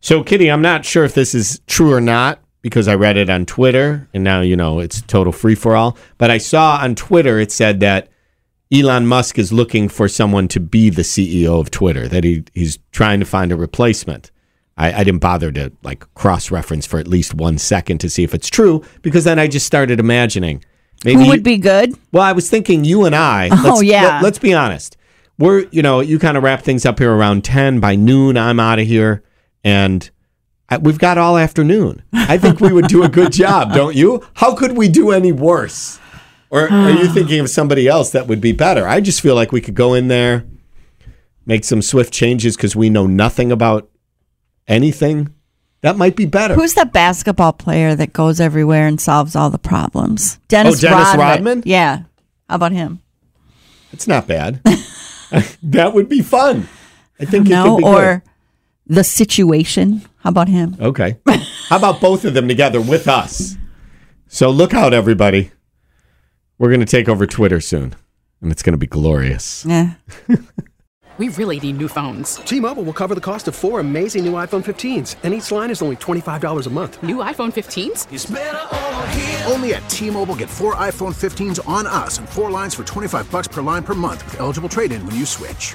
So, Kitty, I'm not sure if this is true or not because I read it on Twitter, and now, you know, it's total free-for-all. But I saw on Twitter it said that Elon Musk is looking for someone to be the CEO of Twitter, that he's trying to find a replacement. I didn't bother to, like, cross-reference for at least 1 second to see if it's true, because then I just started imagining. Maybe who would be good? Well, I was thinking you and I. Let's be honest. We're, you know, you kind of wrap things up here around 10. By noon, I'm out of here. And we've got all afternoon. I think we would do a good job, don't you? How could we do any worse? Or are you thinking of somebody else that would be better? I just feel like we could go in there, make some swift changes because we know nothing about anything. That might be better. Who's the basketball player that goes everywhere and solves all the problems? Dennis Rodman? Yeah. How about him? It's not bad. That would be fun. I think it could be good. The Situation. How about him? Okay. How about both of them together with us? So look out, everybody. We're going to take over Twitter soon, and it's going to be glorious. Yeah. We really need new phones. T-Mobile will cover the cost of 4 amazing new iPhone 15s, and each line is only $25 a month. New iPhone 15s? It's better over here. Only at T-Mobile, get 4 iPhone 15s on us and 4 lines for $25 per line per month with eligible trade-in when you switch.